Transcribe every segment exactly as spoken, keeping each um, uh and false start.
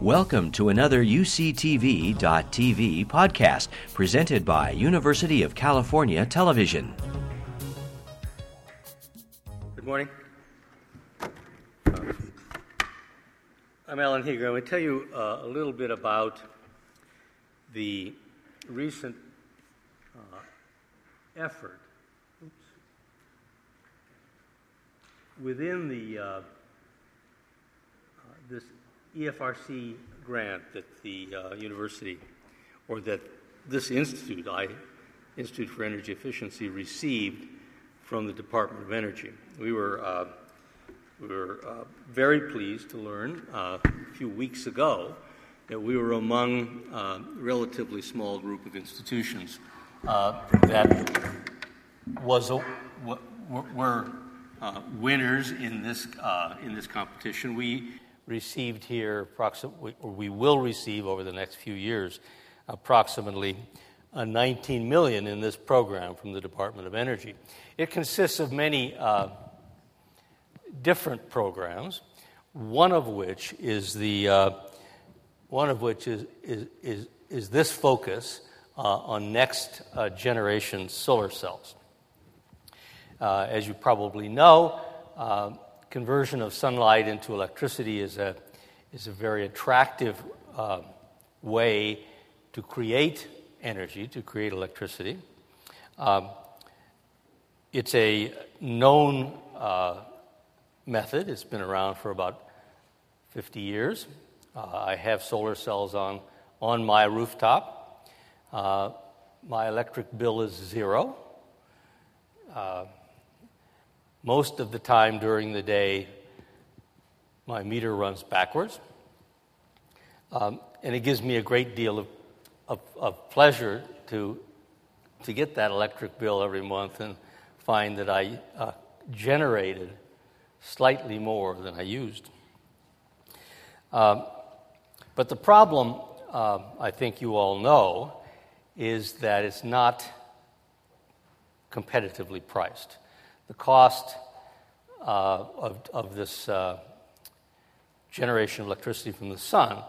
Welcome to another U C T V dot T V podcast presented by University of California Television. Good morning. I'm Alan Heeger. I'm going to tell you uh, a little bit about the recent uh, effort oops, within the uh, uh, this E F R C grant that the uh, university, or that this institute, I, Institute for Energy Efficiency, received from the Department of Energy. We were uh, we were uh, very pleased to learn uh, a few weeks ago that we were among uh, a relatively small group of institutions uh, that was a, were uh, winners in this uh, in this competition. We. Received here approximately, or we will receive over the next few years, approximately nineteen million dollars in this program from the Department of Energy. It consists of many uh, different programs, one of which is the uh, one of which is is is, is this focus uh, on next uh, generation solar cells. Uh, as you probably know. Uh, Conversion of sunlight into electricity is a is a very attractive uh, way to create energy, to create electricity. Um, it's a known uh, method. It's been around for about fifty years. Uh, I have solar cells on on my rooftop. Uh, my electric bill is zero. Uh, Most of the time during the day, my meter runs backwards. Um, and it gives me a great deal of, of, of pleasure to, to get that electric bill every month and find that I uh, generated slightly more than I used. Um, but the problem, uh, I think you all know, is that it's not competitively priced. The cost uh, of, of this uh, generation of electricity from the sun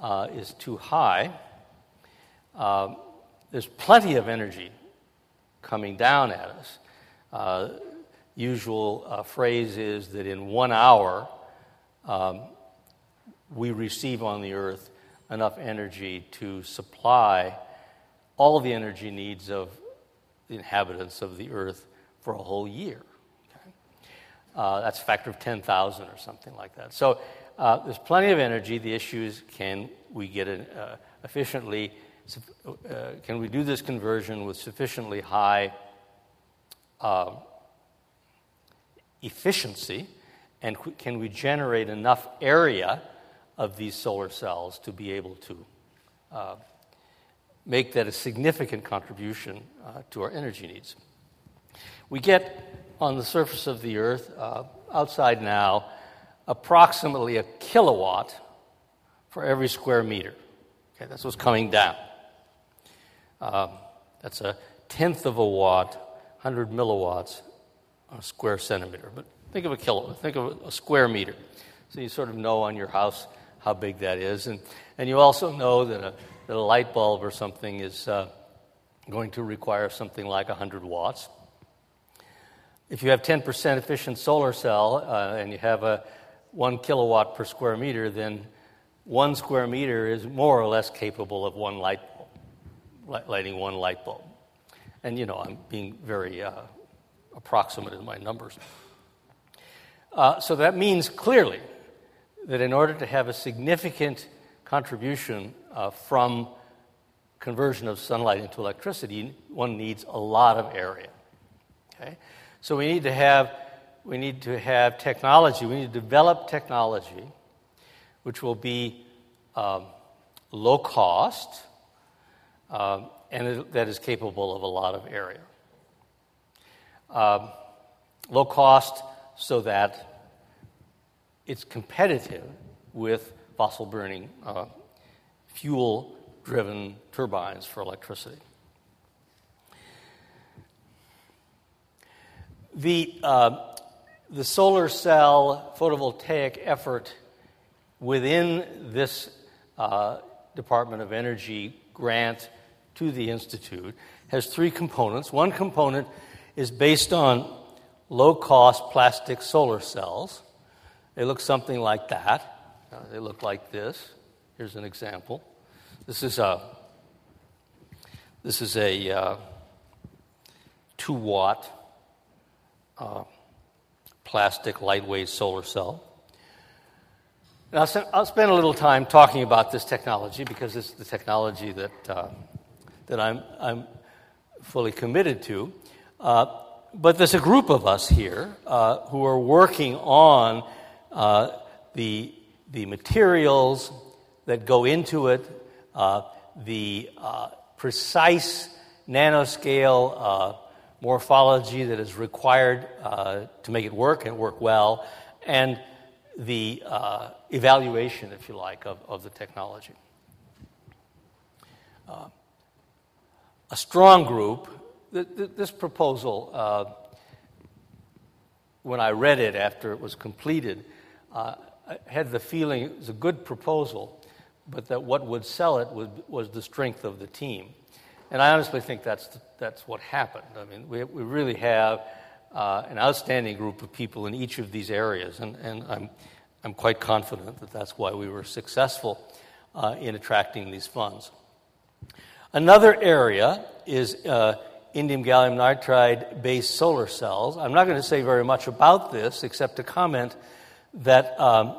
uh, is too high. Um, there's plenty of energy coming down at us. Uh, usual uh, phrase is that in one hour um, we receive on the earth enough energy to supply all the energy needs of the inhabitants of the earth for a whole year. Okay? Uh, that's a factor of ten thousand or something like that. So uh, there's plenty of energy. The issue is, can we get it uh, efficiently? Uh, can we do this conversion with sufficiently high uh, efficiency? And qu- can we generate enough area of these solar cells to be able to uh, make that a significant contribution uh, to our energy needs? We get on the surface of the Earth, uh, outside now, approximately a kilowatt for every square meter. Okay, that's what's coming down. Um, that's a tenth of a watt, one hundred milliwatts on a square centimeter. But think of a kilowatt, think of a square meter. So you sort of know on your house how big that is. And, and you also know that a, that a light bulb or something is uh, going to require something like one hundred watts. If you have ten percent efficient solar cell uh, and you have a one kilowatt per square meter, then one square meter is more or less capable of one light bulb, lighting one light bulb. And you know, I'm being very uh, approximate in my numbers. Uh, so that means clearly that in order to have a significant contribution uh, from conversion of sunlight into electricity, one needs a lot of area. Okay? So we need to have we need to have technology. We need to develop technology, which will be um, low cost um, and it, that is capable of a lot of area. Um, low cost so that it's competitive with fossil burning uh, fuel-driven turbines for electricity. The uh, the solar cell photovoltaic effort within this uh, Department of Energy grant to the Institute has three components. One component is based on low-cost plastic solar cells. They look something like that. Uh, they look like this. Here's an example. This is a this is a uh, two-watt uh, plastic lightweight solar cell. Now, I'll spend a little time talking about this technology because it's the technology that uh, that I'm I'm fully committed to. Uh, but there's a group of us here uh, who are working on uh, the the materials that go into it, uh, the uh, precise nanoscale uh, morphology that is required uh, to make it work and work well, and the uh, evaluation, if you like, of, of the technology. Uh, a strong group. Th- th- this proposal, uh, when I read it after it was completed, uh, I had the feeling it was a good proposal, but that what would sell it was, was the strength of the team. And I honestly think that's the, that's what happened. I mean, we, we really have uh, an outstanding group of people in each of these areas, and, and I'm I'm quite confident that that's why we were successful uh, in attracting these funds. Another area is uh, indium gallium nitride-based solar cells. I'm not going to say very much about this, except to comment that um,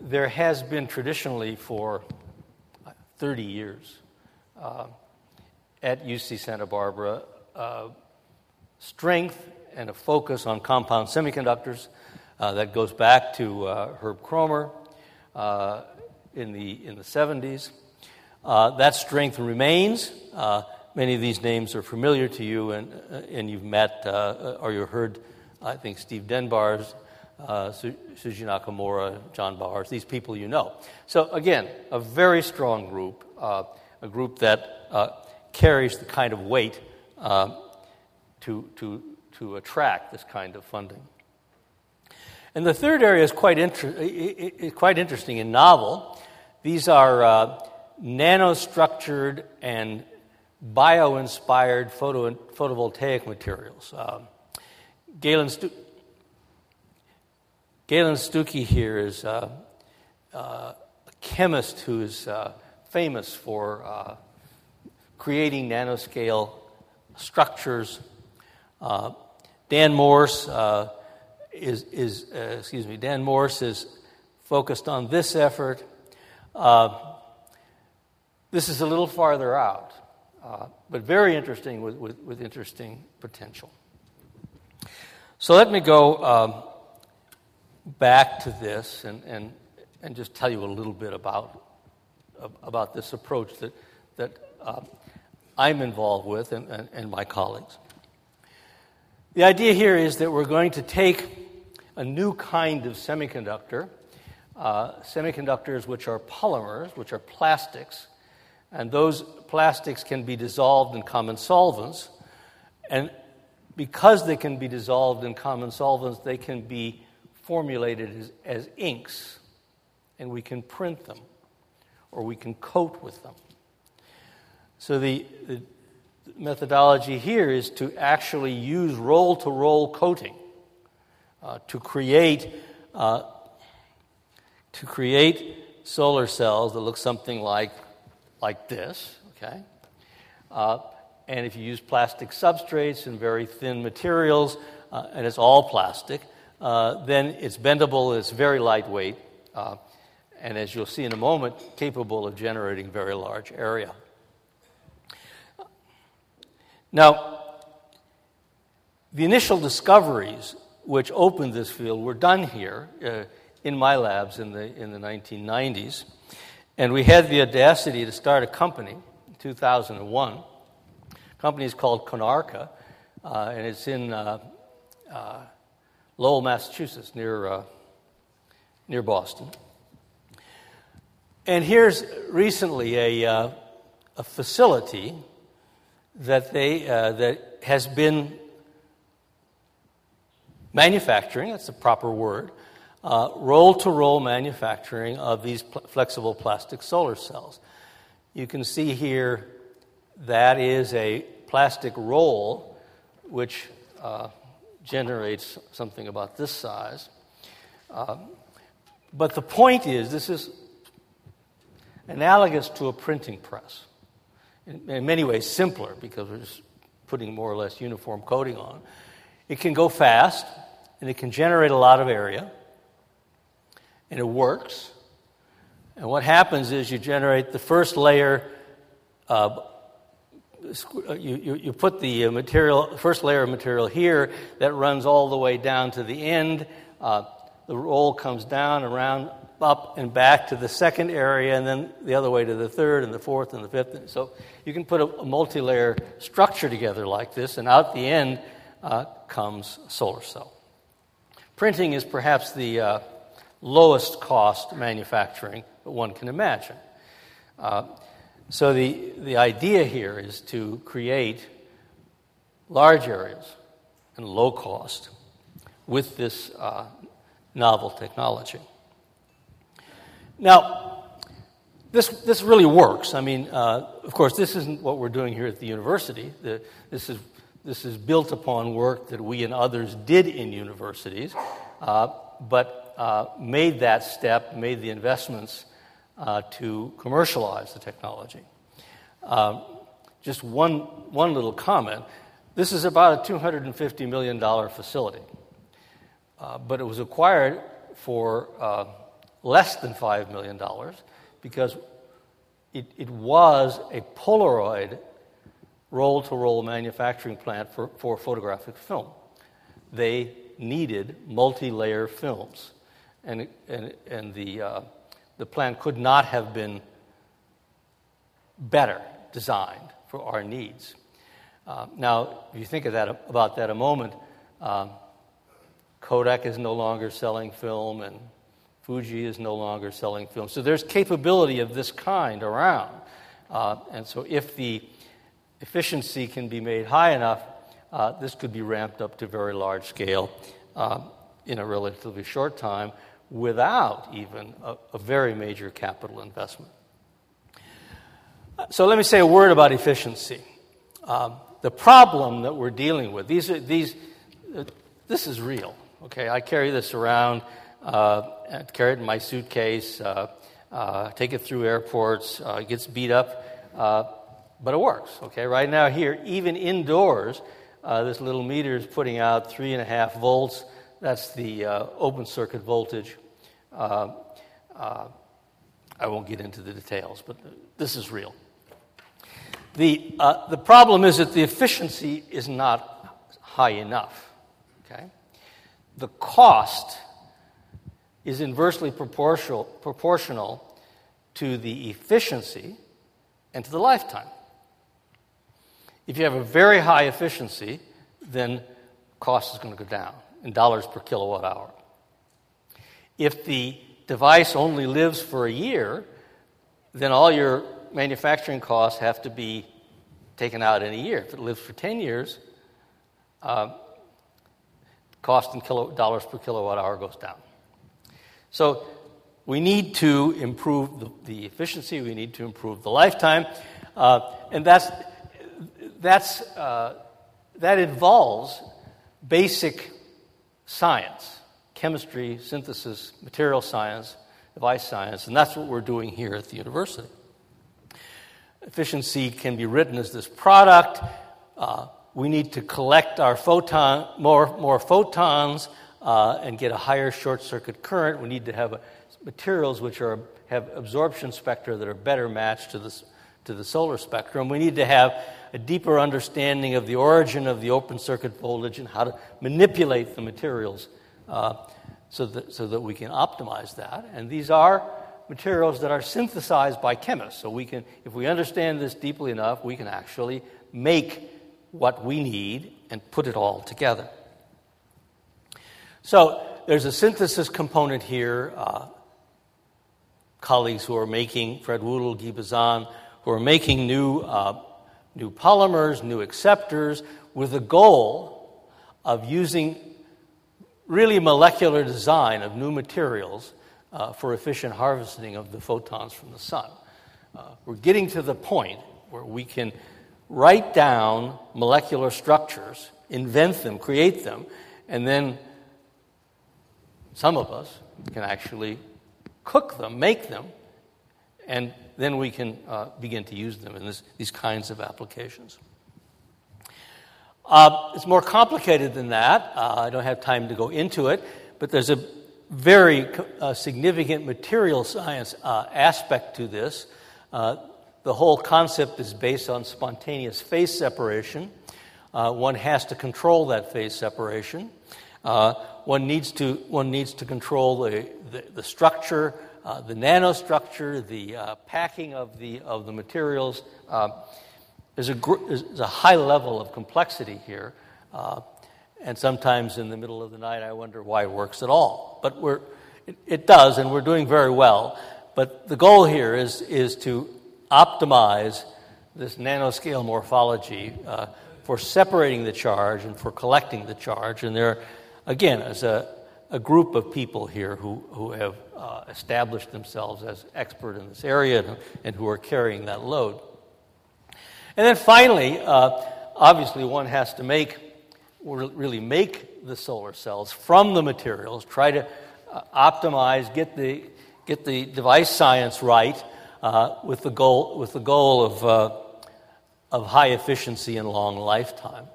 there has been traditionally for thirty years uh, at U C Santa Barbara uh, strength and a focus on compound semiconductors uh, that goes back to uh, Herb Kroemer uh, in the in the seventies. Uh, that strength remains. Uh, many of these names are familiar to you, and and you've met uh, or you heard, I think, Steve Denbars, Uh, Su- Suji Nakamura, John Bahrs, these people you know. So again, a very strong group, uh, a group that uh, carries the kind of weight uh, to, to, to attract this kind of funding. And the third area is quite, inter- is quite interesting and novel. These are uh, nanostructured and bio-inspired photo- photovoltaic materials. Uh, Galen Stuckey Galen Stuckey here is uh, uh, a chemist who is uh, famous for uh, creating nanoscale structures. Uh, Dan Morse uh, is, is uh, excuse me, Dan Morse is focused on this effort. Uh, this is a little farther out, uh, but very interesting with, with, with interesting potential. So let me go. Um, back to this and, and and just tell you a little bit about about this approach that that uh, I'm involved with and, and, and my colleagues. The idea here is that we're going to take a new kind of semiconductor, uh, semiconductors which are polymers, which are plastics, and those plastics can be dissolved in common solvents, and because they can be dissolved in common solvents, they can be formulated as, as inks, and we can print them, or we can coat with them. So the, the methodology here is to actually use roll-to-roll coating uh, to create uh, to create solar cells that look something like like this. Okay, uh, and if you use plastic substrates and very thin materials, uh, and it's all plastic. Uh, then it's bendable, it's very lightweight, uh, and as you'll see in a moment, capable of generating very large area. Now, the initial discoveries which opened this field were done here uh, in my labs in the in the nineteen nineties, and we had the audacity to start a company in two thousand one. The company is called Konarka, uh, and it's in Uh, uh, Lowell, Massachusetts, near uh, near Boston. And here's recently a uh, a facility that they uh, that has been manufacturing, that's the proper word, uh, roll-to-roll manufacturing of these pl- flexible plastic solar cells. You can see here that is a plastic roll which uh, generates something about this size. Uh, but the point is, this is analogous to a printing press. In, in many ways simpler because we're just putting more or less uniform coating on. It can go fast and it can generate a lot of area and it works. And what happens is you generate the first layer, uh, you, you, you put the material, first layer of material here that runs all the way down to the end. Uh, the roll comes down, around, up, and back to the second area, and then the other way to the third, and the fourth, and the fifth. So you can put a, a multi-layer structure together like this, and out the end uh, comes a solar cell. Printing is perhaps the uh, lowest cost manufacturing that one can imagine. Uh, so the, the idea here is to create large areas and low cost with this uh, novel technology. Now, this this really works. I mean, uh, of course, this isn't what we're doing here at the university. The, this is this is built upon work that we and others did in universities, uh, but uh, made that step, made the investments uh, to commercialize the technology. Uh, just one one little comment. This is about a two hundred fifty million dollars facility. Uh, but it was acquired for uh, less than five million dollars because it, it was a Polaroid roll-to-roll manufacturing plant for, for photographic film. They needed multi-layer films, and and, and the uh, the plant could not have been better designed for our needs. Uh, now, if you think of that about that a moment. Um, Kodak is no longer selling film, and Fuji is no longer selling film. So there's capability of this kind around. Uh, and so if the efficiency can be made high enough, uh, this could be ramped up to very large scale uh, in a relatively short time without even a, a very major capital investment. So let me say a word about efficiency. Uh, the problem that we're dealing with, these are, these, uh, this is real. Okay, I carry this around, uh, carry it in my suitcase, uh, uh, take it through airports, uh, it gets beat up, uh, but it works. Okay, right now here, even indoors, uh, this little meter is putting out three and a half volts. That's the uh, open circuit voltage. Uh, uh, I won't get into the details, but this is real. The uh, the problem is that the efficiency is not high enough. Okay. The cost is inversely proportional, proportional to the efficiency and to the lifetime. If you have a very high efficiency, then cost is going to go down in dollars per kilowatt hour. If the device only lives for a year, then all your manufacturing costs have to be taken out in a year. If it lives for ten years, uh, cost in kilo, dollars per kilowatt hour goes down. So we need to improve the, the efficiency. We need to improve the lifetime, uh, and that's that's uh, that involves basic science, chemistry, synthesis, material science, device science, and that's what we're doing here at the university. Efficiency can be written as this product. Uh, We need to collect our photon, more, more photons uh, and get a higher short-circuit current. We need to have a, materials which are, have absorption spectra that are better matched to the, to the solar spectrum. We need to have a deeper understanding of the origin of the open-circuit voltage and how to manipulate the materials uh, so, that, so that we can optimize that. And these are materials that are synthesized by chemists. So we can, if we understand this deeply enough, we can actually make what we need and put it all together. So there's a synthesis component here. Uh, colleagues who are making, Fred Wudl, Guy Bazan, who are making new uh, new polymers, new acceptors, with the goal of using really molecular design of new materials uh, for efficient harvesting of the photons from the sun. Uh, we're getting to the point where we can write down molecular structures, invent them, create them, and then some of us can actually cook them, make them, and then we can uh, begin to use them in this, these kinds of applications. Uh, it's more complicated than that. Uh, I don't have time to go into it, but there's a very uh, significant material science uh, aspect to this. Uh, the whole concept is based on spontaneous phase separation. Uh, one has to control that phase separation. Uh, one needs to one needs to control the the, the structure, uh, the nanostructure, the uh, packing of the of the materials. Uh, there's a gr- there's a high level of complexity here, uh, and sometimes in the middle of the night I wonder why it works at all. But we're it, it does, and we're doing very well. But the goal here is is to optimize this nanoscale morphology uh, for separating the charge and for collecting the charge, and there. Again, as a, a group of people here who, who have uh, established themselves as expert in this area and, and who are carrying that load. And then finally, uh, obviously one has to make, really make the solar cells from the materials, try to uh, optimize, get the, get the device science right uh, with the goal, with the goal of, uh, of high efficiency and long lifetime.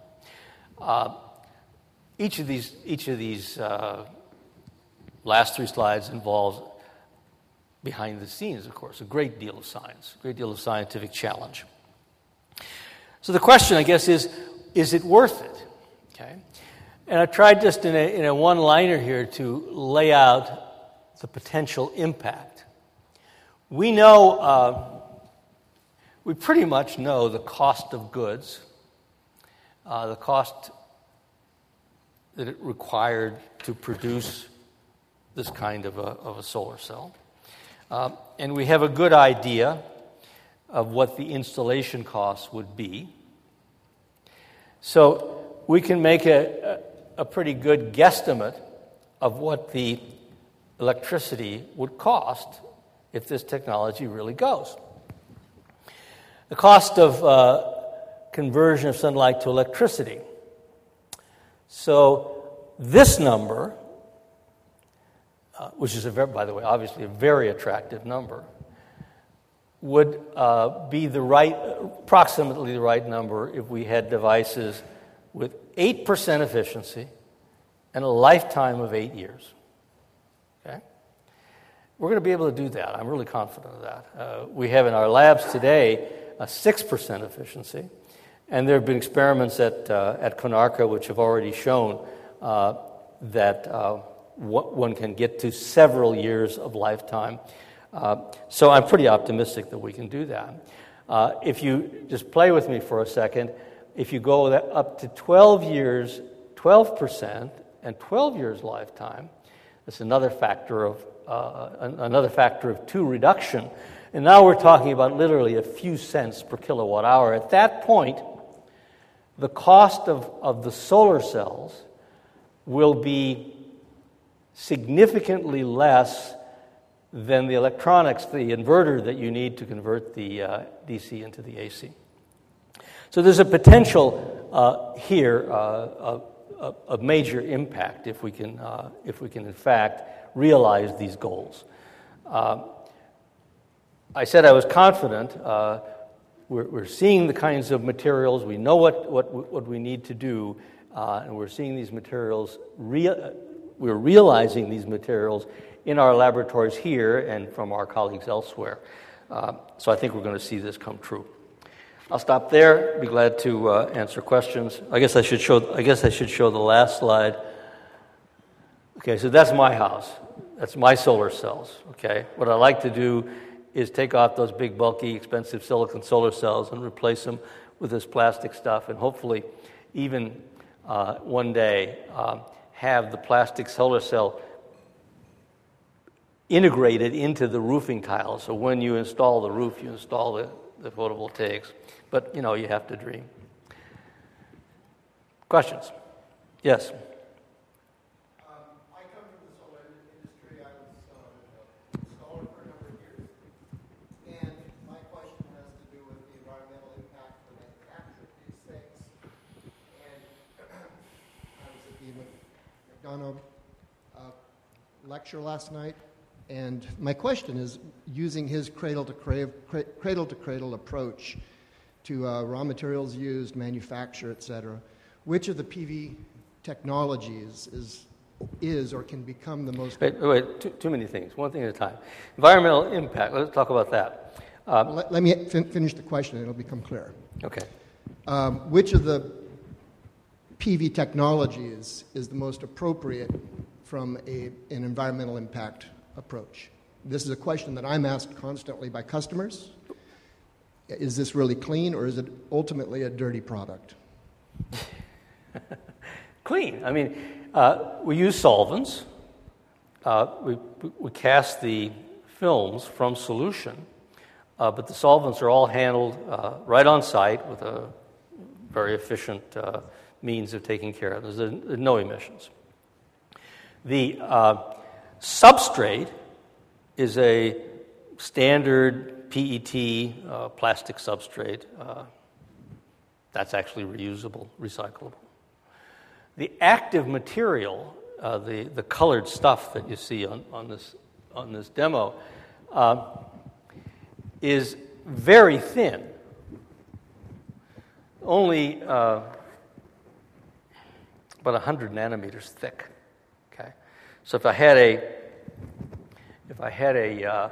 Uh, Each of these, each of these uh, last three slides involves, behind the scenes, of course, a great deal of science, a great deal of scientific challenge. So the question, I guess, is: is it worth it? Okay. And I tried just in a in a one-liner here to lay out the potential impact. We know, uh, we pretty much know the cost of goods, uh, the cost. that it required to produce this kind of a, of a solar cell. Uh, and we have a good idea of what the installation costs would be. So we can make a, a, a pretty good guesstimate of what the electricity would cost if this technology really goes. The cost of uh, conversion of sunlight to electricity. So this number, uh, which is, a very, by the way, obviously a very attractive number, would uh, be the right, approximately the right number if we had devices with eight percent efficiency and a lifetime of eight years. Okay, we're going to be able to do that. I'm really confident of that. Uh, we have in our labs today a six percent efficiency. And there have been experiments at uh, at Konarka which have already shown uh, that uh, what one can get to several years of lifetime. Uh, so I'm pretty optimistic that we can do that. Uh, if you just play with me for a second, if you go up to twelve years, twelve percent, and twelve years lifetime, that's another factor of uh, another factor of two reduction. And now we're talking about literally a few cents per kilowatt hour. At that point, the cost of, of the solar cells will be significantly less than the electronics, the inverter that you need to convert the uh, D C into the A C. So there's a potential uh, here uh, of, of major impact if we can, uh, if we can in fact realize these goals. Uh, I said I was confident. Uh, we're, we're seeing the kinds of materials. We know what, what, what we need to do, uh, and we're seeing these materials. Rea- we're realizing these materials in our laboratories here and from our colleagues elsewhere. Uh, so I think we're going to see this come true. I'll stop there. Be glad to uh, answer questions. I guess I should show. I guess I should show the last slide. Okay, so that's my house. That's my solar cells. Okay, what I like to do is take off those big, bulky, expensive silicon solar cells and replace them with this plastic stuff, and hopefully even uh, one day um, have the plastic solar cell integrated into the roofing tile. So when you install the roof, you install the, the photovoltaics. But, you know, you have to dream. Questions? Yes? Um, Gargano uh, lecture last night, and my question is, using his cradle-to-crave, cradle-to-cradle approach to uh, raw materials used, manufacture, et cetera, which of the P V technologies is is or can become the most... Wait, wait too, too many things, one thing at a time. Environmental impact, let's talk about that. Um, let, let me fin- finish the question, it'll become clearer. Okay. Um, which of the P V technologies is the most appropriate from a, an environmental impact approach? This is a question that I'm asked constantly by customers. Is this really clean, or is it ultimately a dirty product? Clean. I mean, uh, we use solvents. Uh, we, we cast the films from solution, uh, but the solvents are all handled uh, right on site with a very efficient uh, means of taking care of them. There's a, no emissions. The uh, substrate is a standard P E T uh, plastic substrate. Uh, that's actually reusable, recyclable. The active material, uh, the, the colored stuff that you see on, on, this, on this demo, uh, is very thin. Only uh, about one hundred nanometers thick. Okay, so if I had a if I had a uh,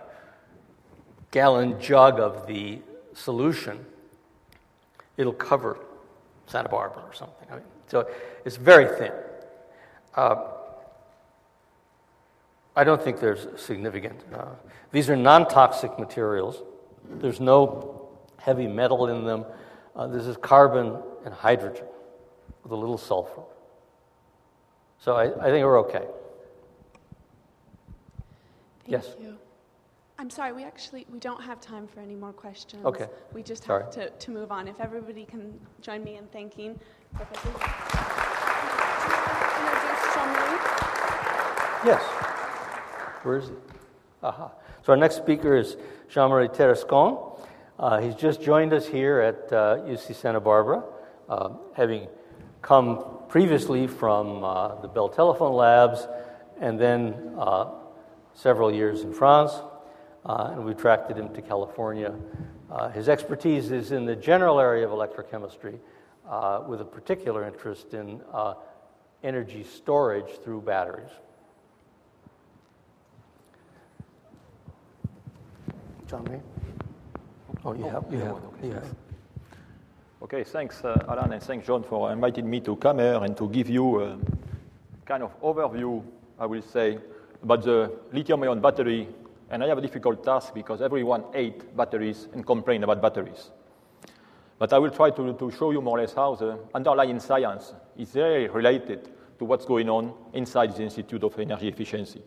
gallon jug of the solution, it'll cover Santa Barbara or something. I mean, so it's very thin. Uh, I don't think there's significant. Uh, these are non-toxic materials. There's no heavy metal in them. Uh, this is carbon and hydrogen with a little sulfur. So I, I think we're okay. Thank yes. you. I'm sorry, we actually, we don't have time for any more questions. Okay. We just have to, to move on. If everybody can join me in thanking Professor. Yes. Where is he? Aha. So our next speaker is Jean-Marie Tarascon. Uh, he's just joined us here at uh, U C Santa Barbara, uh, having come previously from uh, the Bell Telephone Labs and then uh, several years in France. Uh, and we attracted him to California. Uh, his expertise is in the general area of electrochemistry, uh, with a particular interest in uh, energy storage through batteries. John May? Oh, you oh, have? You have. Okay, yes. Okay, thanks, uh, Alan, and thanks, John, for inviting me to come here and to give you a kind of overview, I will say, about the lithium-ion battery. And I have a difficult task because everyone ate batteries and complained about batteries. But I will try to, to show you more or less how the underlying science is very related to what's going on inside the Institute of Energy Efficiency.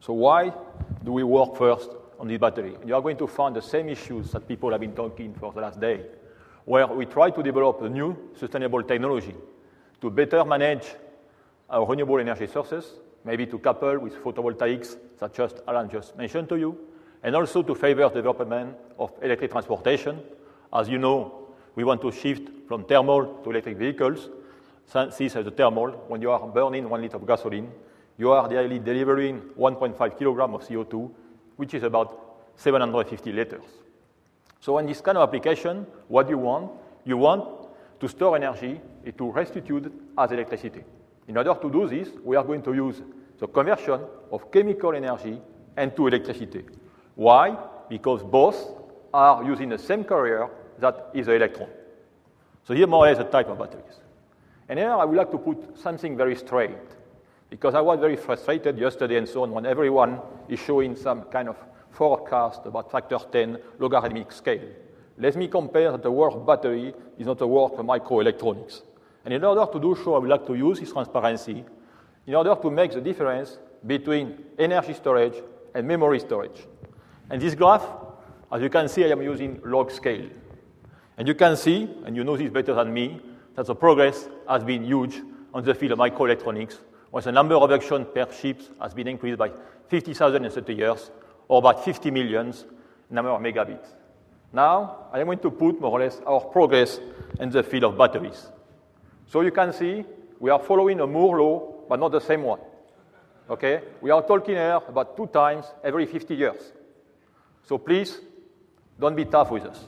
So why do we work first on the battery? And you are going to find the same issues that people have been talking for the last day, where we try to develop a new sustainable technology to better manage our renewable energy sources, maybe to couple with photovoltaics that just Alan just mentioned to you, and also to favor development of electric transportation. As you know, we want to shift from thermal to electric vehicles. Since this is the thermal, when you are burning one liter of gasoline, you are daily delivering one point five kilograms of C O two, which is about seven hundred fifty liters. So in this kind of application, what do you want? You want to store energy and to restitute it as electricity. In order to do this, we are going to use the conversion of chemical energy into electricity. Why? Because both are using the same carrier that is the electron. So here more or less the type of batteries. And here I would like to put something very straight, because I was very frustrated yesterday and so on when everyone is showing some kind of forecast about factor ten logarithmic scale. Let me compare that the word battery is not a word for microelectronics. And in order to do so, I would like to use this transparency in order to make the difference between energy storage and memory storage. And this graph, as you can see, I am using log scale. And you can see, and you know this better than me, that the progress has been huge on the field of microelectronics, where the number of actions per chip has been increased by fifty thousand in thirty years, or about fifty million number of megabits. Now, I am going to put, more or less, our progress in the field of batteries. So you can see we are following a Moore law but not the same one. Okay? We are talking here about two times every fifty years. So please, don't be tough with us.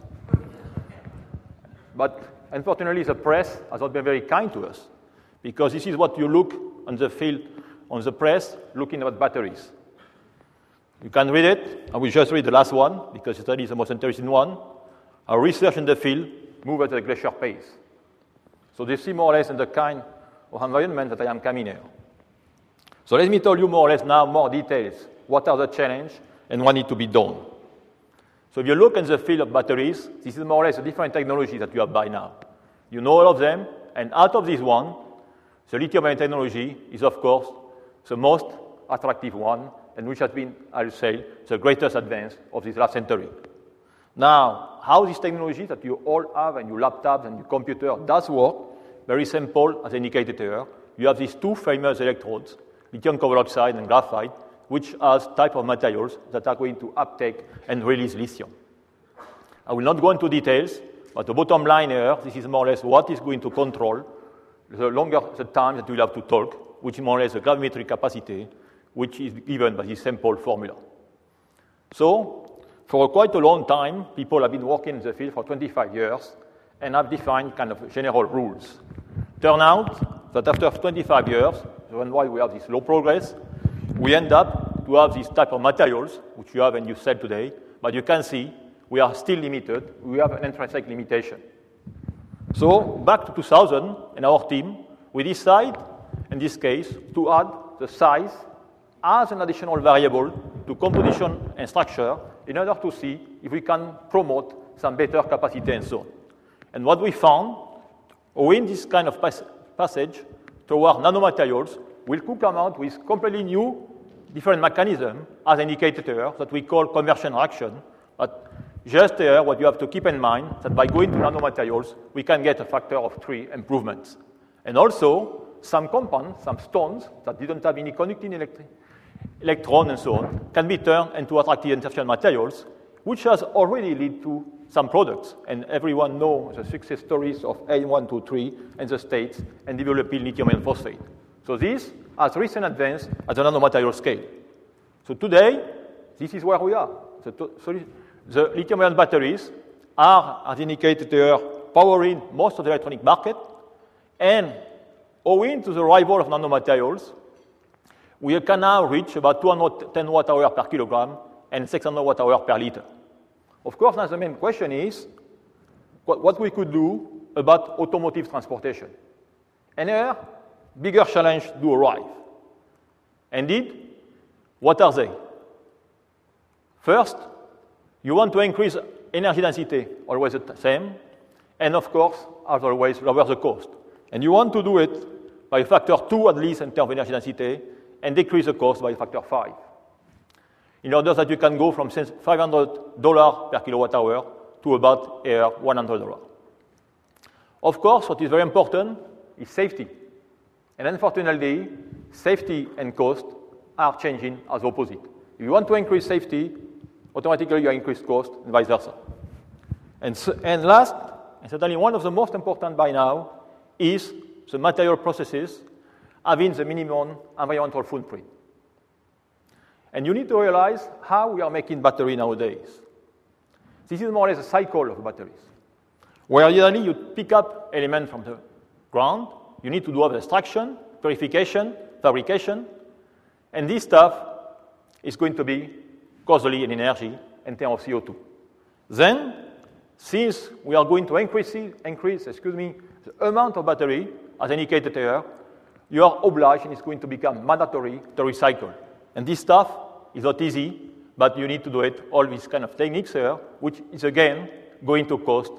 But unfortunately, the press has not been very kind to us, because this is what you look on the field, on the press, looking at batteries. You can read it. I will just read the last one, because it is the most interesting one. Our research in the field moves at a glacier pace. So they see more or less in the kind of environment that I am coming here. So let me tell you more or less now more details. What are the challenges and what needs to be done? So if you look in the field of batteries, this is more or less a different technology that you have by now. You know all of them, and out of this one, the lithium-ion technology is, of course, the most attractive one, and which has been, I will say, the greatest advance of this last century. Now, how this technology that you all have, and your laptops and your computer, does work, very simple, as indicated here. You have these two famous electrodes, lithium copper oxide and graphite, which are type of materials that are going to uptake and release lithium. I will not go into details, but the bottom line here, this is more or less what is going to control the longer the time that you will have to talk, which is more or less the gravimetric capacity, which is given by this simple formula. So, for quite a long time, people have been working in the field for twenty-five years and have defined kind of general rules. Turn out that after twenty-five years, and why we have this low progress, we end up to have these type of materials, which you have and you sell today, but you can see we are still limited. We have an intrinsic limitation. So back to two thousand, and our team, we decide, in this case, to add the size as an additional variable to composition and structure in order to see if we can promote some better capacity and so on. And what we found, in this kind of pas- passage, toward nanomaterials, will come out with completely new different mechanism, as indicated here, that we call conversion reaction. But just here, what you have to keep in mind, that by going to nanomaterials, we can get a factor of three improvements. And also, some compounds, some stones, that didn't have any conducting electri- electron and so on, can be turned into attractive interferon materials, which has already led to some products, and everyone knows the success stories of A one twenty-three and the States and developing lithium phosphate. So this has recent advance at the nanomaterial scale. So today, this is where we are. The, to- the lithium-ion batteries are, as indicated here, powering most of the electronic market, and owing to the arrival of nanomaterials, we can now reach about two hundred ten watt-hours per kilogram and six hundred watt-hours per liter. Of course, now the main question is what we could do about automotive transportation. And here, bigger challenges do arrive. Indeed, what are they? First, you want to increase energy density, always the same, and of course, as always, lower the cost. And you want to do it by a factor two at least in terms of energy density, and decrease the cost by a factor five. In order that you can go from five hundred dollars per kilowatt hour to about one hundred dollars. Of course, what is very important is safety. And unfortunately, safety and cost are changing as opposite. If you want to increase safety, automatically you increase cost and vice versa. And, so, and last, and certainly one of the most important by now, is the material processes having the minimum environmental footprint. And you need to realize how we are making battery nowadays. This is more or less a cycle of batteries, where usually you pick up elements from the ground, you need to do extraction, purification, fabrication, and this stuff is going to be costly in energy in terms of C O two. Then, since we are going to increase, increase excuse me, the amount of battery, as indicated here, you are obliged and it's going to become mandatory to recycle. And this stuff is not easy, but you need to do it, all these kind of techniques here, which is, again, going to cost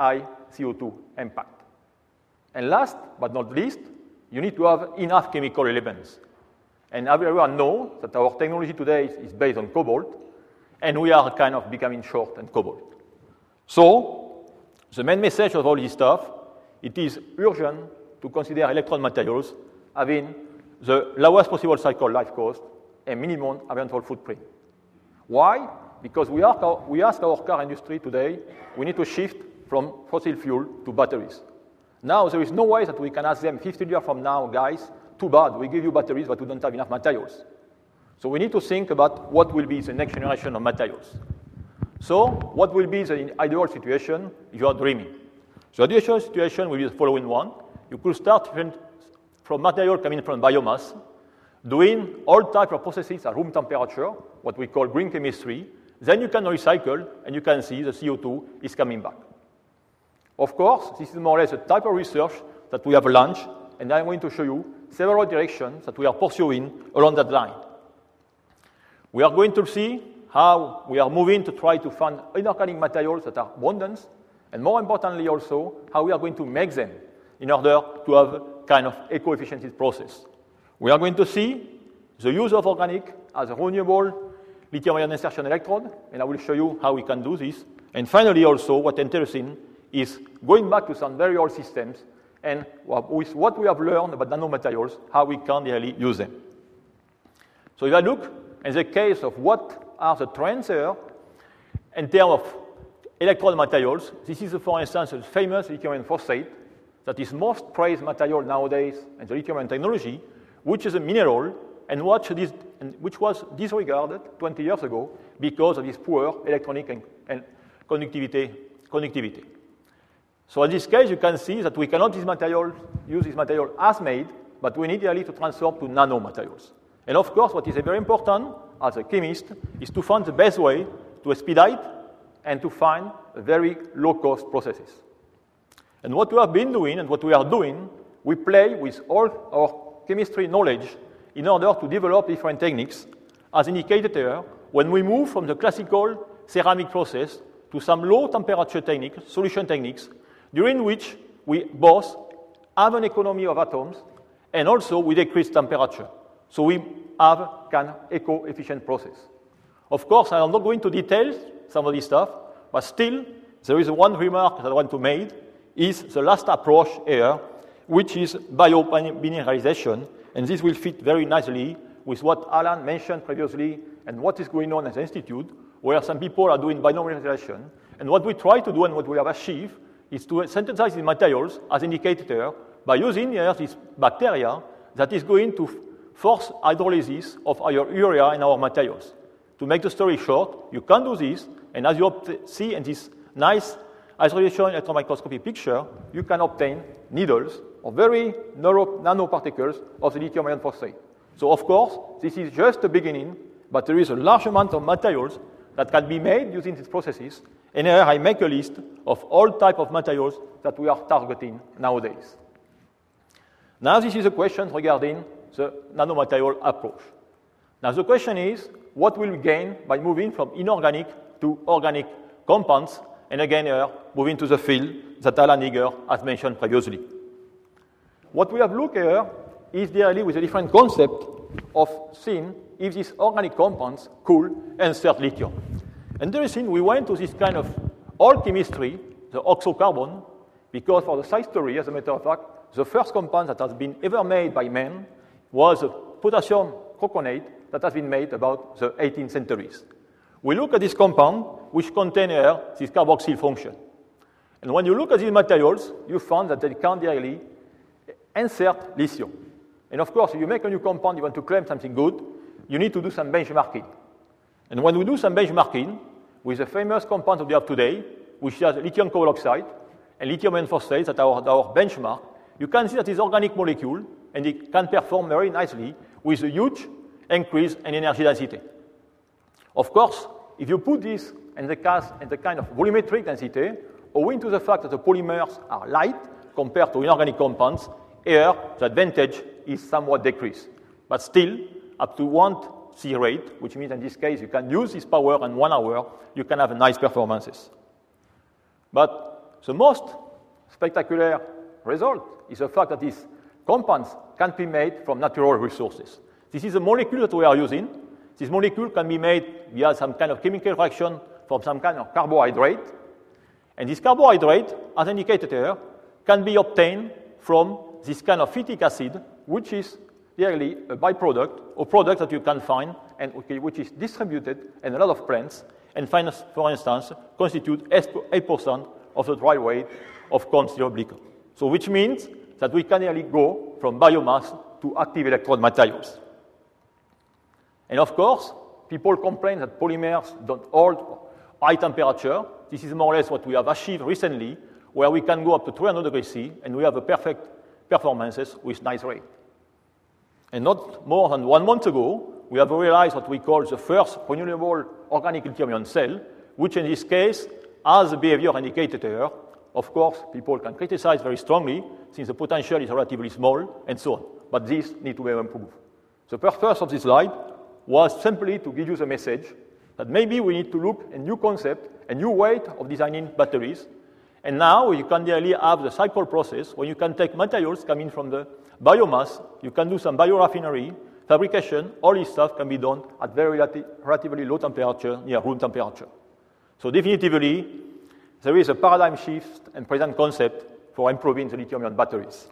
high C O two impact. And last, but not least, you need to have enough chemical elements. And everyone knows that our technology today is based on cobalt, and we are kind of becoming short on cobalt. So, the main message of all this stuff, it is urgent to consider electron materials having the lowest possible cycle life cost and minimum environmental footprint. Why? Because we, are, we ask our car industry today, we need to shift from fossil fuel to batteries. Now, there is no way that we can ask them fifty years from now, guys, too bad, we give you batteries, but we don't have enough materials. So we need to think about what will be the next generation of materials. So what will be the ideal situation if you are dreaming? So the ideal situation will be the following one. You could start from material coming from biomass, doing all types of processes at room temperature, what we call green chemistry. Then you can recycle, and you can see the C O two is coming back. Of course, this is more or less a type of research that we have launched, and I'm going to show you several directions that we are pursuing along that line. We are going to see how we are moving to try to find inorganic materials that are abundant, and more importantly also, how we are going to make them in order to have kind of eco-efficiency process. We are going to see the use of organic as a renewable lithium ion insertion electrode, and I will show you how we can do this. And finally also, what's interesting is going back to some very old systems and with what we have learned about nanomaterials, how we can really use them. So if I look at the case of what are the trends here, in terms of electrode materials, this is, for instance, the famous lithium iron phosphate that is most praised material nowadays in the lithium ion technology, which is a mineral and which was disregarded twenty years ago because of its poor electronic and, and conductivity, conductivity. So in this case, you can see that we cannot use, material, use this material as made, but we need really to transform to nanomaterials. And of course, what is very important as a chemist is to find the best way to expedite and to find very low-cost processes. And what we have been doing and what we are doing, we play with all our chemistry knowledge in order to develop different techniques. As indicated here, when we move from the classical ceramic process to some low-temperature techniques, solution techniques, during which we both have an economy of atoms and also we decrease temperature. So we have kind of eco-efficient process. Of course, I am not going to detail some of this stuff, but still, there is one remark that I want to make, is the last approach here, which is bio-mineralization, and this will fit very nicely with what Alan mentioned previously and what is going on at the Institute, where some people are doing biomineralization. And what we try to do and what we have achieved is to synthesize the materials as indicated here by using here this bacteria that is going to force hydrolysis of our urea in our materials. To make the story short, you can do this, and as you see in this nice isolation electron microscopy picture, you can obtain needles or very narrow nanoparticles of the lithium iron phosphate. So of course, this is just the beginning, but there is a large amount of materials that can be made using these processes, and here I make a list of all types of materials that we are targeting nowadays. Now this is a question regarding the nanomaterial approach. Now the question is, what will we gain by moving from inorganic to organic compounds, and again here, moving to the field that Alan Heeger has mentioned previously. What we have looked here is really with a different concept of seeing if these organic compounds could insert lithium. And interesting, we went to this kind of old chemistry, the oxocarbon, because for the side story, as a matter of fact, the first compound that has been ever made by man was a potassium croconate that has been made about the eighteenth centuries. We look at this compound, which contains here this carboxyl function. And when you look at these materials, you find that they can't really insert lithium. And of course, if you make a new compound, you want to claim something good, you need to do some benchmarking. And when we do some benchmarking with the famous compounds that we have today, which is lithium cobalt oxide and lithium iron phosphate that are our benchmark, you can see that it's organic molecule and it can perform very nicely with a huge increase in energy density. Of course, if you put this in the, case, in the kind of volumetric density, owing to the fact that the polymers are light compared to inorganic compounds, here the advantage is somewhat decreased. But still, up to one C rate, which means in this case you can use this power and one hour, you can have nice performances. But the most spectacular result is the fact that these compounds can be made from natural resources. This is a molecule that we are using. This molecule can be made via some kind of chemical reaction from some kind of carbohydrate. And this carbohydrate, as indicated here, can be obtained from this kind of phytic acid, which is really a byproduct or product that you can find and okay, which is distributed in a lot of plants and, finds, for instance, constitute eight percent of the dry weight of corn syrup glycol. So which means that we can really go from biomass to active electrode materials. And of course, people complain that polymers don't hold high temperature. This is more or less what we have achieved recently, where we can go up to three hundred degrees Celsius, and we have a perfect performances with nice rate. And not more than one month ago, we have realized what we call the first renewable organic lithium-ion cell, which in this case has a behavior indicator. Of course, people can criticize very strongly, since the potential is relatively small, and so on. But these need to be improved. The purpose of this slide was simply to give you the message that maybe we need to look at a new concept, a new way of designing batteries. And now you can really have the cycle process where you can take materials coming from the biomass, you can do some bioraffinery, fabrication, all this stuff can be done at very relati- relatively low temperature, near room temperature. So definitively, there is a paradigm shift and present concept for improving the lithium-ion batteries.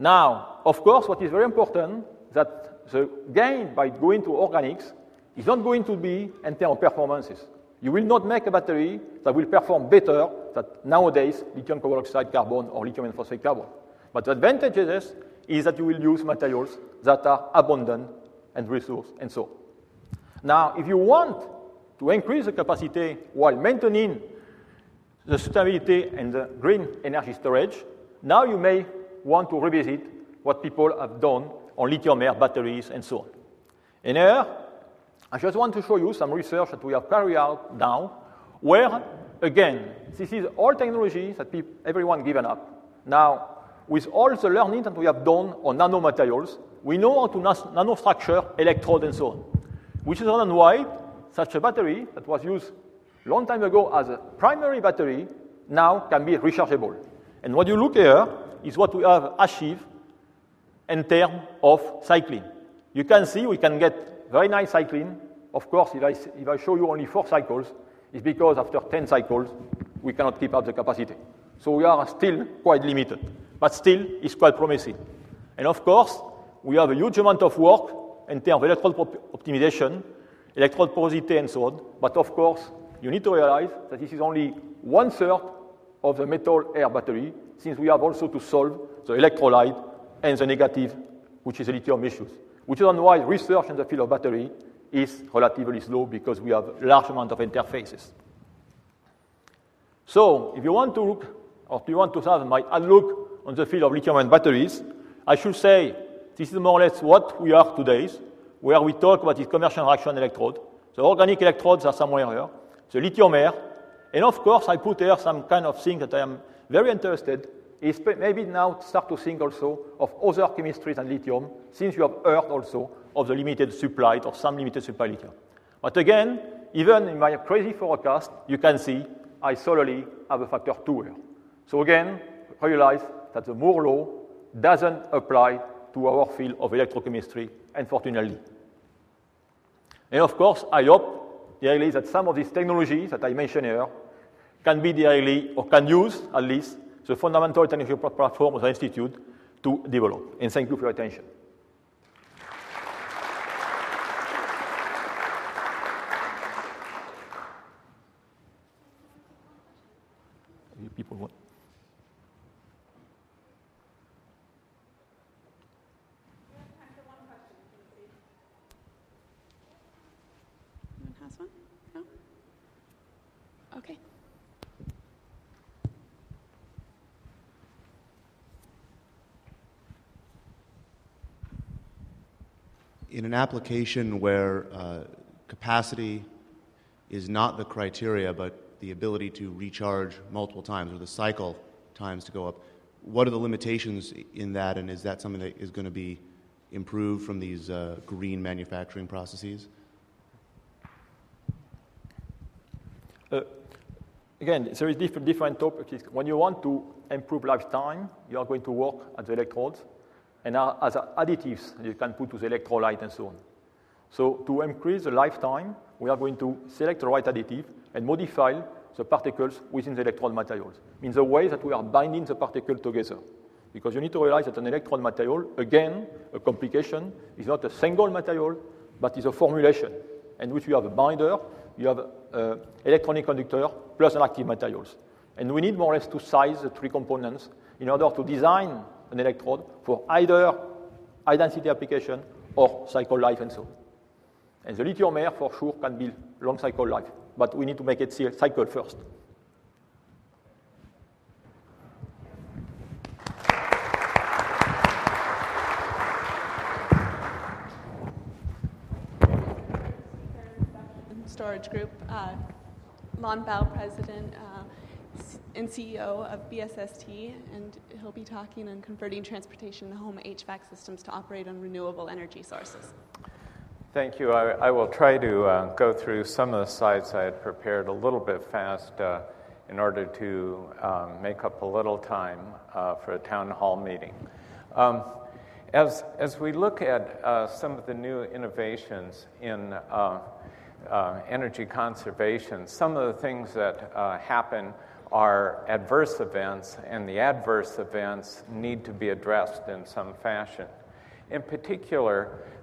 Now, of course, what is very important is that the gain by going to organics is not going to be in terms of performances. You will not make a battery that will perform better than nowadays lithium cobalt oxide carbon or lithium phosphate carbon. But the advantage of this is that you will use materials that are abundant and resource and so on. Now, if you want to increase the capacity while maintaining the sustainability and the green energy storage, now you may want to revisit what people have done on lithium-air batteries and so on. And here, I just want to show you some research that we have carried out now, where, again, this is all technology that people, everyone given up. Now, with all the learning that we have done on nanomaterials, we know how to nanostructure electrodes and so on, which is another why such a battery that was used a long time ago as a primary battery now can be rechargeable. And what you look here is what we have achieved in terms of cycling. You can see we can get very nice cycling. Of course, if I, if I show you only four cycles, it's because after ten cycles, we cannot keep up the capacity. So we are still quite limited. But still, it's quite promising. And of course, we have a huge amount of work in terms of electrode optimization, electrode porosity, and so on. But of course, you need to realize that this is only one-third of the metal-air battery, since we have also to solve the electrolyte and the negative, which is the lithium issues, which is why research in the field of battery is relatively slow, because we have a large amount of interfaces. So if you want to look, or if you want to have a look on the field of lithium-ion batteries, I should say this is more or less what we are today, where we talk about this commercial reaction electrode. The organic electrodes are somewhere here, the lithium air, and of course I put here some kind of thing that I am very interested in, is maybe now start to think also of other chemistries than lithium, since you have heard also of the limited supply or some limited supply lithium. But again, even in my crazy forecast, you can see I solely have a factor two here. So again, realize that the Moore law doesn't apply to our field of electrochemistry, unfortunately. And of course, I hope directly that some of these technologies that I mentioned here can be directly, or can use at least, the fundamental technical platform of the Institute to develop. And thank you for your attention. People want. In an application where uh, capacity is not the criteria, but the ability to recharge multiple times or the cycle times to go up, what are the limitations in that, and is that something that is going to be improved from these uh, green manufacturing processes? Uh, again, there is different, different topics. When you want to improve lifetime, you are going to work at the electrodes, and as additives you can put to the electrolyte and so on. So to increase the lifetime, we are going to select the right additive and modify the particles within the electrode materials, in the way that we are binding the particle together. Because you need to realize that an electrode material, again, a complication, is not a single material, but is a formulation, in which you have a binder, you have an electronic conductor, plus an active materials. And we need more or less to size the three components in order to design an electrode for either high density application or cycle life and so on. And the lithomer for sure can be long cycle life, but we need to make it cycle first. Storage Group, uh, Lon Bell, President uh, and C E O of B S S T, and he'll be talking on converting transportation and home H V A C systems to operate on renewable energy sources. Thank you. I, I will try to uh, go through some of the slides I had prepared a little bit fast uh, in order to um, make up a little time uh, for a town hall meeting. Um, as, as we look at uh, some of the new innovations in uh, Uh, energy conservation, some of the things that uh, happen are adverse events, and the adverse events need to be addressed in some fashion. In particular,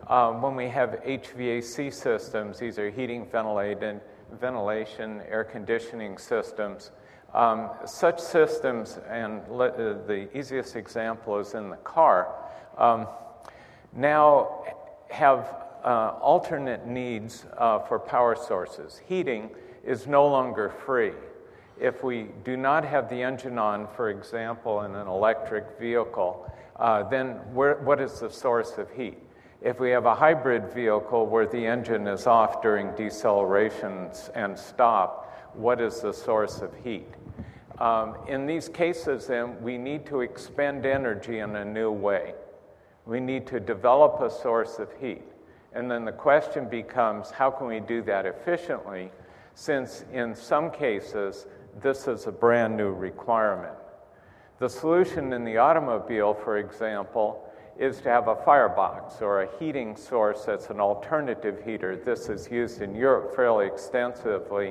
uh, when we have H V A C systems, these are heating, ventilation, ventilation, air conditioning systems. Um, such systems, and le- the easiest example is in the car, um, now have Uh, alternate needs uh, for power sources. Heating is no longer free. If we do not have the engine on, for example, in an electric vehicle, uh, then where, what is the source of heat? If we have a hybrid vehicle where the engine is off during decelerations and stop, what is the source of heat? Um, in these cases, then, we need to expend energy in a new way. We need to develop a source of heat. And then the question becomes, how can we do that efficiently, since in some cases, this is a brand new requirement. The solution in the automobile, for example, is to have a firebox or a heating source that's an alternative heater. This is used in Europe fairly extensively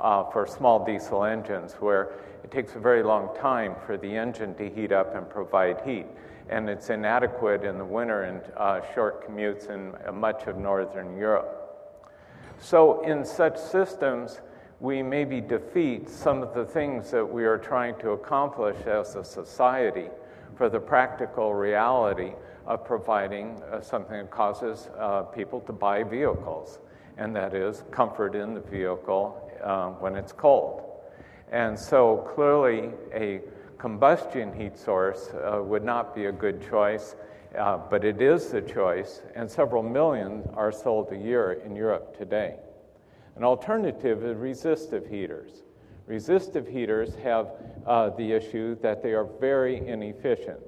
uh, for small diesel engines, where it takes a very long time for the engine to heat up and provide heat. And it's inadequate in the winter and uh, short commutes in much of northern Europe. So in such systems, we maybe defeat some of the things that we are trying to accomplish as a society for the practical reality of providing uh, something that causes uh, people to buy vehicles, and that is comfort in the vehicle uh, when it's cold. And so clearly a combustion heat source uh, would not be a good choice, uh, but it is the choice, and several million are sold a year in Europe today. An alternative is resistive heaters. Resistive heaters have uh, the issue that they are very inefficient.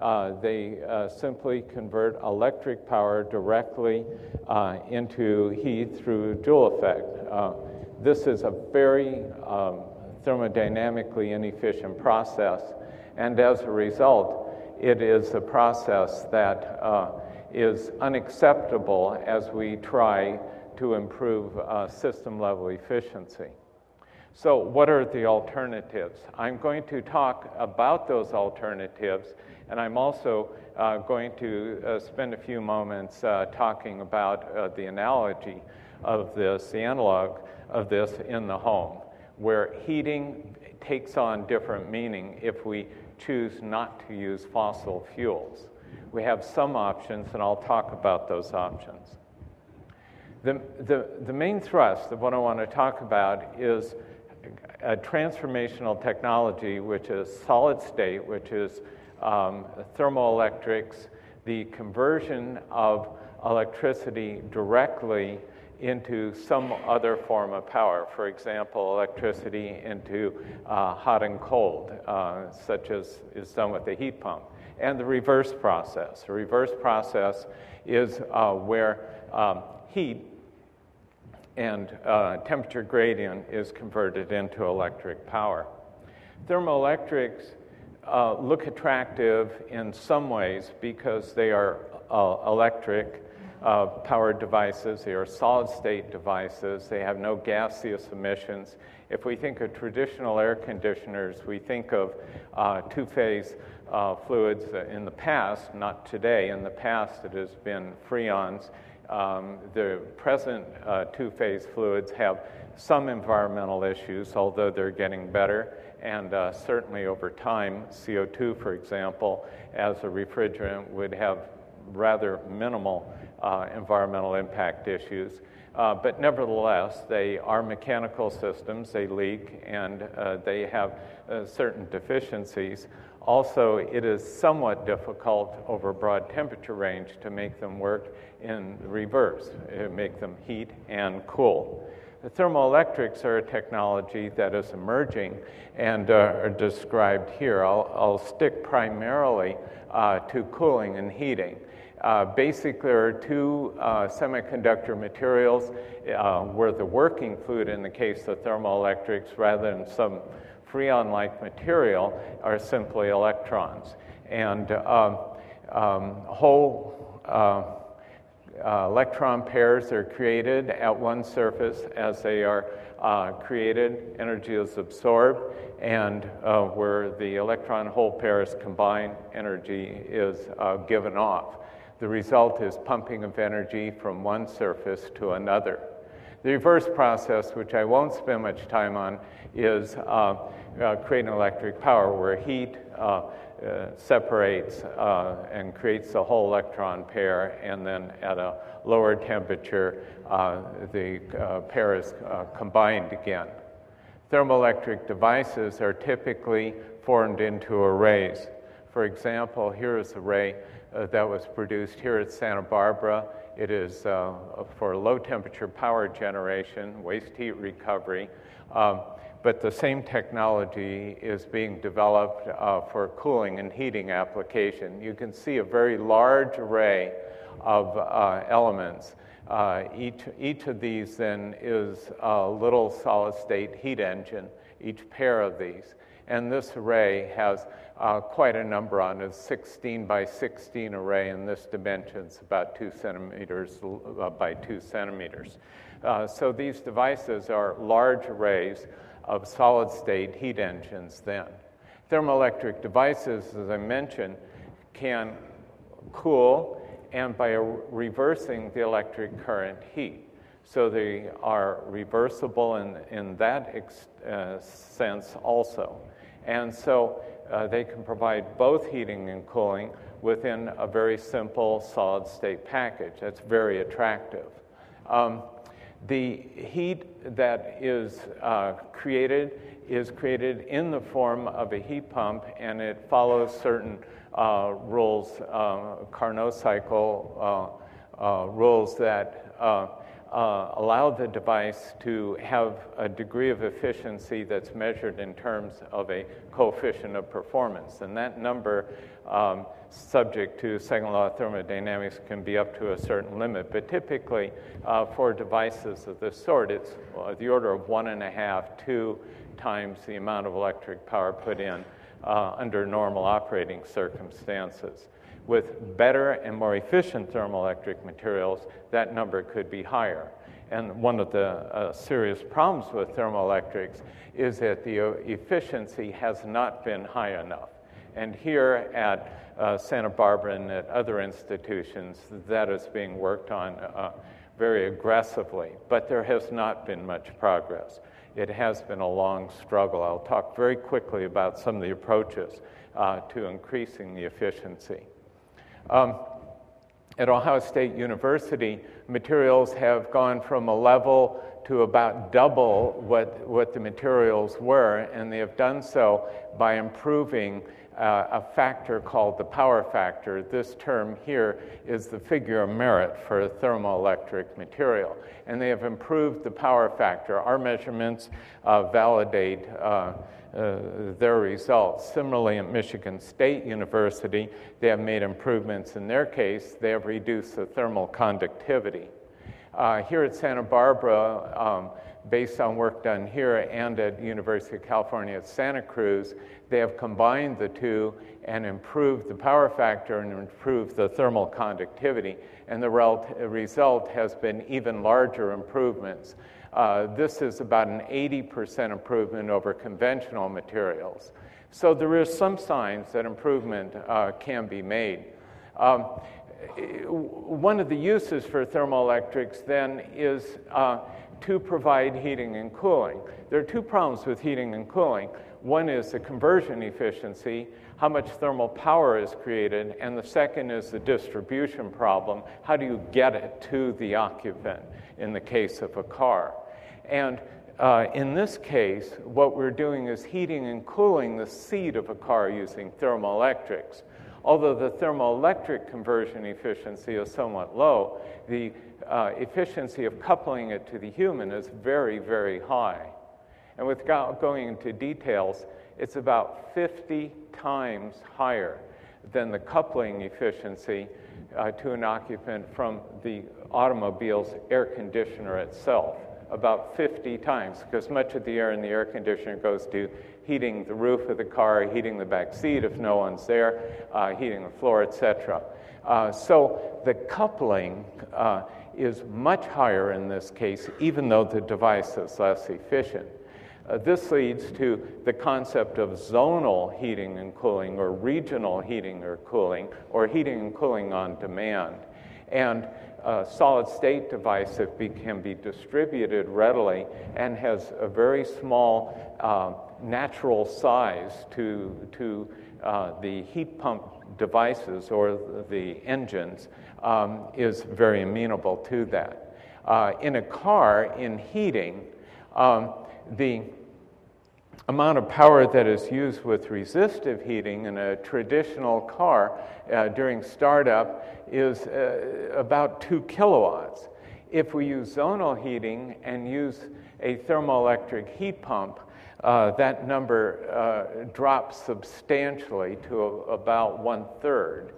Uh, they uh, simply convert electric power directly uh, into heat through Joule effect. Uh, this is a very um, thermodynamically inefficient process, and as a result, it is a process that uh, is unacceptable as we try to improve uh, system-level efficiency. So what are the alternatives? I'm going to talk about those alternatives, and I'm also uh, going to uh, spend a few moments uh, talking about uh, the analogy of this, the analog of this in the home, where heating takes on different meaning if we choose not to use fossil fuels. We have some options, and I'll talk about those options. The, the, the main thrust of what I want to talk about is a transformational technology, which is solid state, which is um, thermoelectrics, the conversion of electricity directly into some other form of power. For example, electricity into uh, hot and cold, uh, such as is done with the heat pump. And the reverse process. The reverse process is uh, where um, heat and uh, temperature gradient is converted into electric power. Thermoelectrics uh, look attractive in some ways because they are uh, electric, Uh, power devices. They are solid-state devices. They have no gaseous emissions. If we think of traditional air conditioners, we think of uh, two-phase uh, fluids in the past, not today. In the past, it has been freons. Um, the present uh, two-phase fluids have some environmental issues, although they're getting better, and uh, certainly over time, C O two, for example, as a refrigerant would have rather minimal uh, environmental impact issues. Uh, but nevertheless, they are mechanical systems, they leak, and uh, they have uh, certain deficiencies. Also, it is somewhat difficult over a broad temperature range to make them work in reverse, make them heat and cool. The thermoelectrics are a technology that is emerging and uh, are described here. I'll, I'll stick primarily uh, to cooling and heating. Uh, basically, there are two uh, semiconductor materials uh, where the working fluid, in the case of thermoelectrics, rather than some freon-like material, are simply electrons. And um, um, whole uh, uh, electron pairs are created at one surface. As they are uh, created, energy is absorbed, and uh, where the electron hole pairs combine, energy is uh, given off. The result is pumping of energy from one surface to another. The reverse process, which I won't spend much time on, is uh, uh, creating electric power, where heat uh, uh, separates uh, and creates the whole electron pair, and then at a lower temperature, uh, the uh, pair is uh, combined again. Thermoelectric devices are typically formed into arrays. For example, here is an array Uh, that was produced here at Santa Barbara. It is uh, for low temperature power generation, waste heat recovery, um, but the same technology is being developed uh, for cooling and heating application. You can see a very large array of uh, elements. Uh, each, each of these then is a little solid state heat engine, each pair of these. And this array has uh, quite a number on it. It's sixteen by sixteen array, and this dimension's about two centimeters by two centimeters. Uh, so these devices are large arrays of solid-state heat engines then. Thermoelectric devices, as I mentioned, can cool, and by reversing the electric current, heat. So they are reversible in, in that ex, uh, sense also. And so uh, they can provide both heating and cooling within a very simple solid state package. That's very attractive. Um, the heat that is uh, created is created in the form of a heat pump, and it follows certain uh, rules, uh, Carnot cycle uh, uh, rules that uh, Uh, allow the device to have a degree of efficiency that's measured in terms of a coefficient of performance. And that number, um, subject to second law of thermodynamics, can be up to a certain limit. But typically, uh, for devices of this sort, it's uh, the order of one and a half, two times the amount of electric power put in uh, under normal operating circumstances. With better and more efficient thermoelectric materials, that number could be higher. And one of the uh, serious problems with thermoelectrics is that the efficiency has not been high enough. And here at uh, Santa Barbara and at other institutions, that is being worked on uh, very aggressively. But there has not been much progress. It has been a long struggle. I'll talk very quickly about some of the approaches uh, to increasing the efficiency. Um, at Ohio State University, materials have gone from a level to about double what, what the materials were, and they have done so by improving uh, a factor called the power factor. This term here is the figure of merit for a thermoelectric material, and they have improved the power factor. Our measurements uh, validate uh, Uh, their results. Similarly, at Michigan State University, they have made improvements in their case. They have reduced the thermal conductivity. Uh, here at Santa Barbara, um, based on work done here and at University of California at Santa Cruz, they have combined the two and improved the power factor and improved the thermal conductivity. And the rel- result has been even larger improvements. Uh, this is about an eighty percent improvement over conventional materials. So there are some signs that improvement uh, can be made. Um, one of the uses for thermoelectrics then is uh, to provide heating and cooling. There are two problems with heating and cooling. One is the conversion efficiency, how much thermal power is created, and the second is the distribution problem. How do you get it to the occupant in the case of a car? And uh, in this case, what we're doing is heating and cooling the seat of a car using thermoelectrics. Although the thermoelectric conversion efficiency is somewhat low, the uh, efficiency of coupling it to the human is very, very high. And without going into details, it's about fifty times higher than the coupling efficiency uh, to an occupant from the automobile's air conditioner itself. About fifty times, because much of the air in the air conditioner goes to heating the roof of the car, heating the back seat if no one's there, uh, heating the floor, et cetera. Uh, so the coupling uh, is much higher in this case, even though the device is less efficient. Uh, this leads to the concept of zonal heating and cooling, or regional heating or cooling, or heating and cooling on demand. And a solid-state device that be, can be distributed readily and has a very small uh, natural size to, to uh, the heat pump devices or the engines um, is very amenable to that. Uh, in a car, in heating, um, the amount of power that is used with resistive heating in a traditional car uh, during startup is uh, about two kilowatts. If we use zonal heating and use a thermoelectric heat pump, uh, that number uh, drops substantially to a, about one third.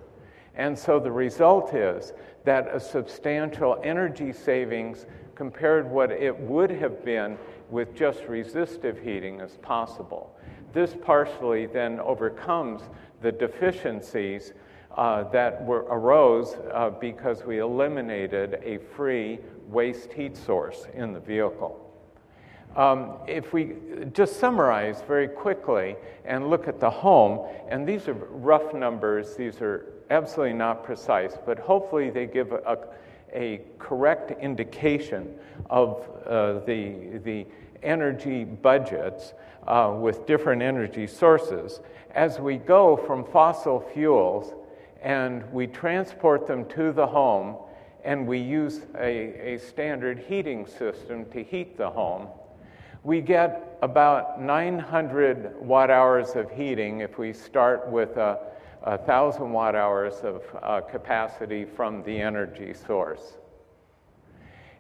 And so the result is that a substantial energy savings compared what it would have been with just resistive heating is possible. This partially then overcomes the deficiencies uh, that were, arose uh, because we eliminated a free waste heat source in the vehicle. Um, if we just summarize very quickly and look at the home, and these are rough numbers, these are absolutely not precise, but hopefully they give a, a a correct indication of uh, the, the energy budgets uh, with different energy sources. As we go from fossil fuels and we transport them to the home and we use a, a standard heating system to heat the home, we get about nine hundred watt hours of heating if we start with a a thousand watt hours of uh, capacity from the energy source.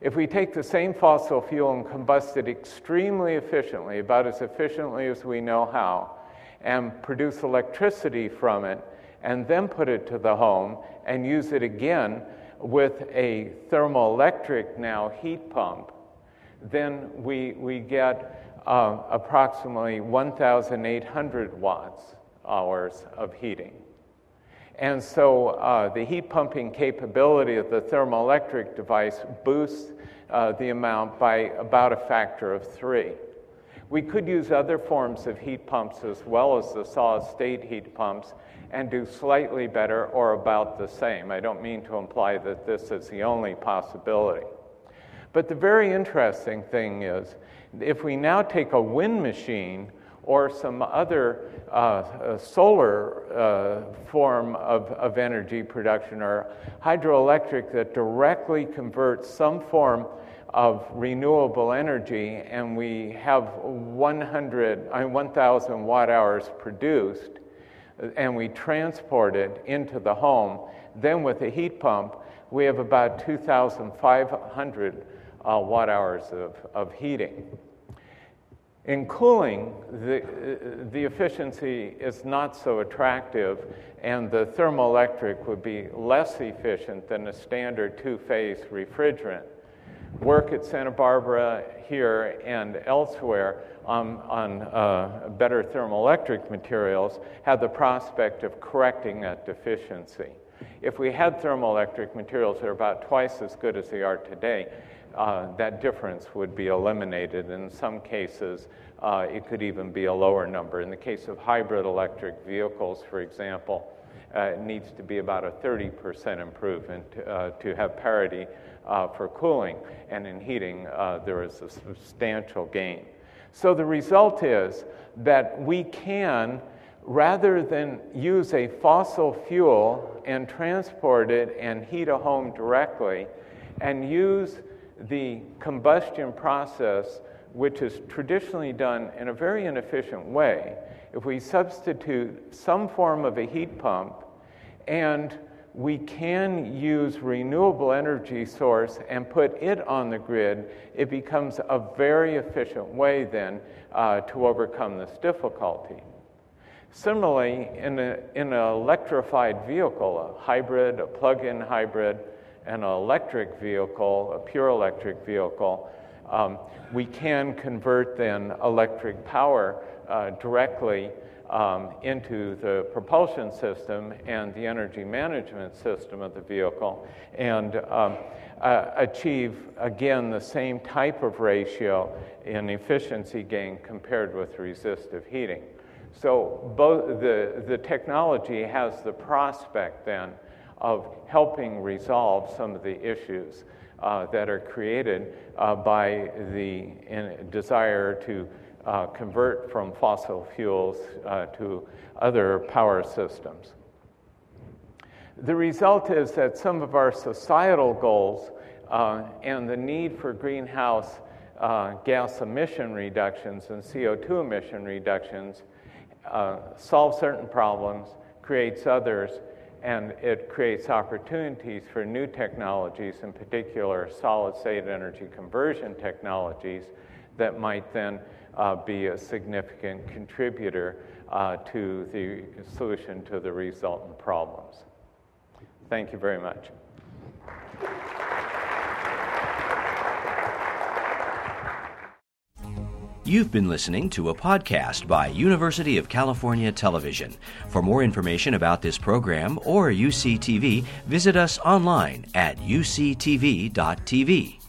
If we take the same fossil fuel and combust it extremely efficiently, about as efficiently as we know how, and produce electricity from it, and then put it to the home and use it again with a thermoelectric now heat pump, then we, we get uh, approximately one thousand eight hundred watt hours of heating. And so uh, the heat pumping capability of the thermoelectric device boosts uh, the amount by about a factor of three. We could use other forms of heat pumps as well as the solid-state heat pumps and do slightly better or about the same. I don't mean to imply that this is the only possibility. But the very interesting thing is, if we now take a wind machine or some other uh, solar uh, form of, of energy production or hydroelectric that directly converts some form of renewable energy, and we have one thousand watt hours produced and we transport it into the home, then with a heat pump we have about two thousand five hundred uh, watt hours of, of heating. In cooling, the, the efficiency is not so attractive, and the thermoelectric would be less efficient than a standard two-phase refrigerant. Work at Santa Barbara here and elsewhere on, on uh, better thermoelectric materials had the prospect of correcting that deficiency. If we had thermoelectric materials that are about twice as good as they are today, Uh, that difference would be eliminated. In some cases, uh, it could even be a lower number. In the case of hybrid electric vehicles, for example, uh, it needs to be about a thirty percent improvement uh, to have parity uh, for cooling, and in heating uh, there is a substantial gain. So the result is that we can, rather than use a fossil fuel and transport it and heat a home directly, and use the combustion process, which is traditionally done in a very inefficient way, if we substitute some form of a heat pump, and we can use renewable energy source and put it on the grid, it becomes a very efficient way then uh, to overcome this difficulty. Similarly, in, a, in an electrified vehicle, a hybrid, a plug-in hybrid, and an electric vehicle, a pure electric vehicle, um, we can convert then electric power uh, directly Um, into the propulsion system and the energy management system of the vehicle, and um, uh, achieve, again, the same type of ratio in efficiency gain compared with resistive heating. So both the, the technology has the prospect then of helping resolve some of the issues uh, that are created uh, by the in desire to Uh, convert from fossil fuels uh, to other power systems. The result is that some of our societal goals uh, and the need for greenhouse uh, gas emission reductions and C O two emission reductions uh, solve certain problems, creates others, and it creates opportunities for new technologies, in particular solid-state energy conversion technologies, that might then Uh, be a significant contributor uh, to the solution to the resultant problems. Thank you very much. You've been listening to a podcast by University of California Television. For more information about this program or U C T V, visit us online at U C T V dot T V.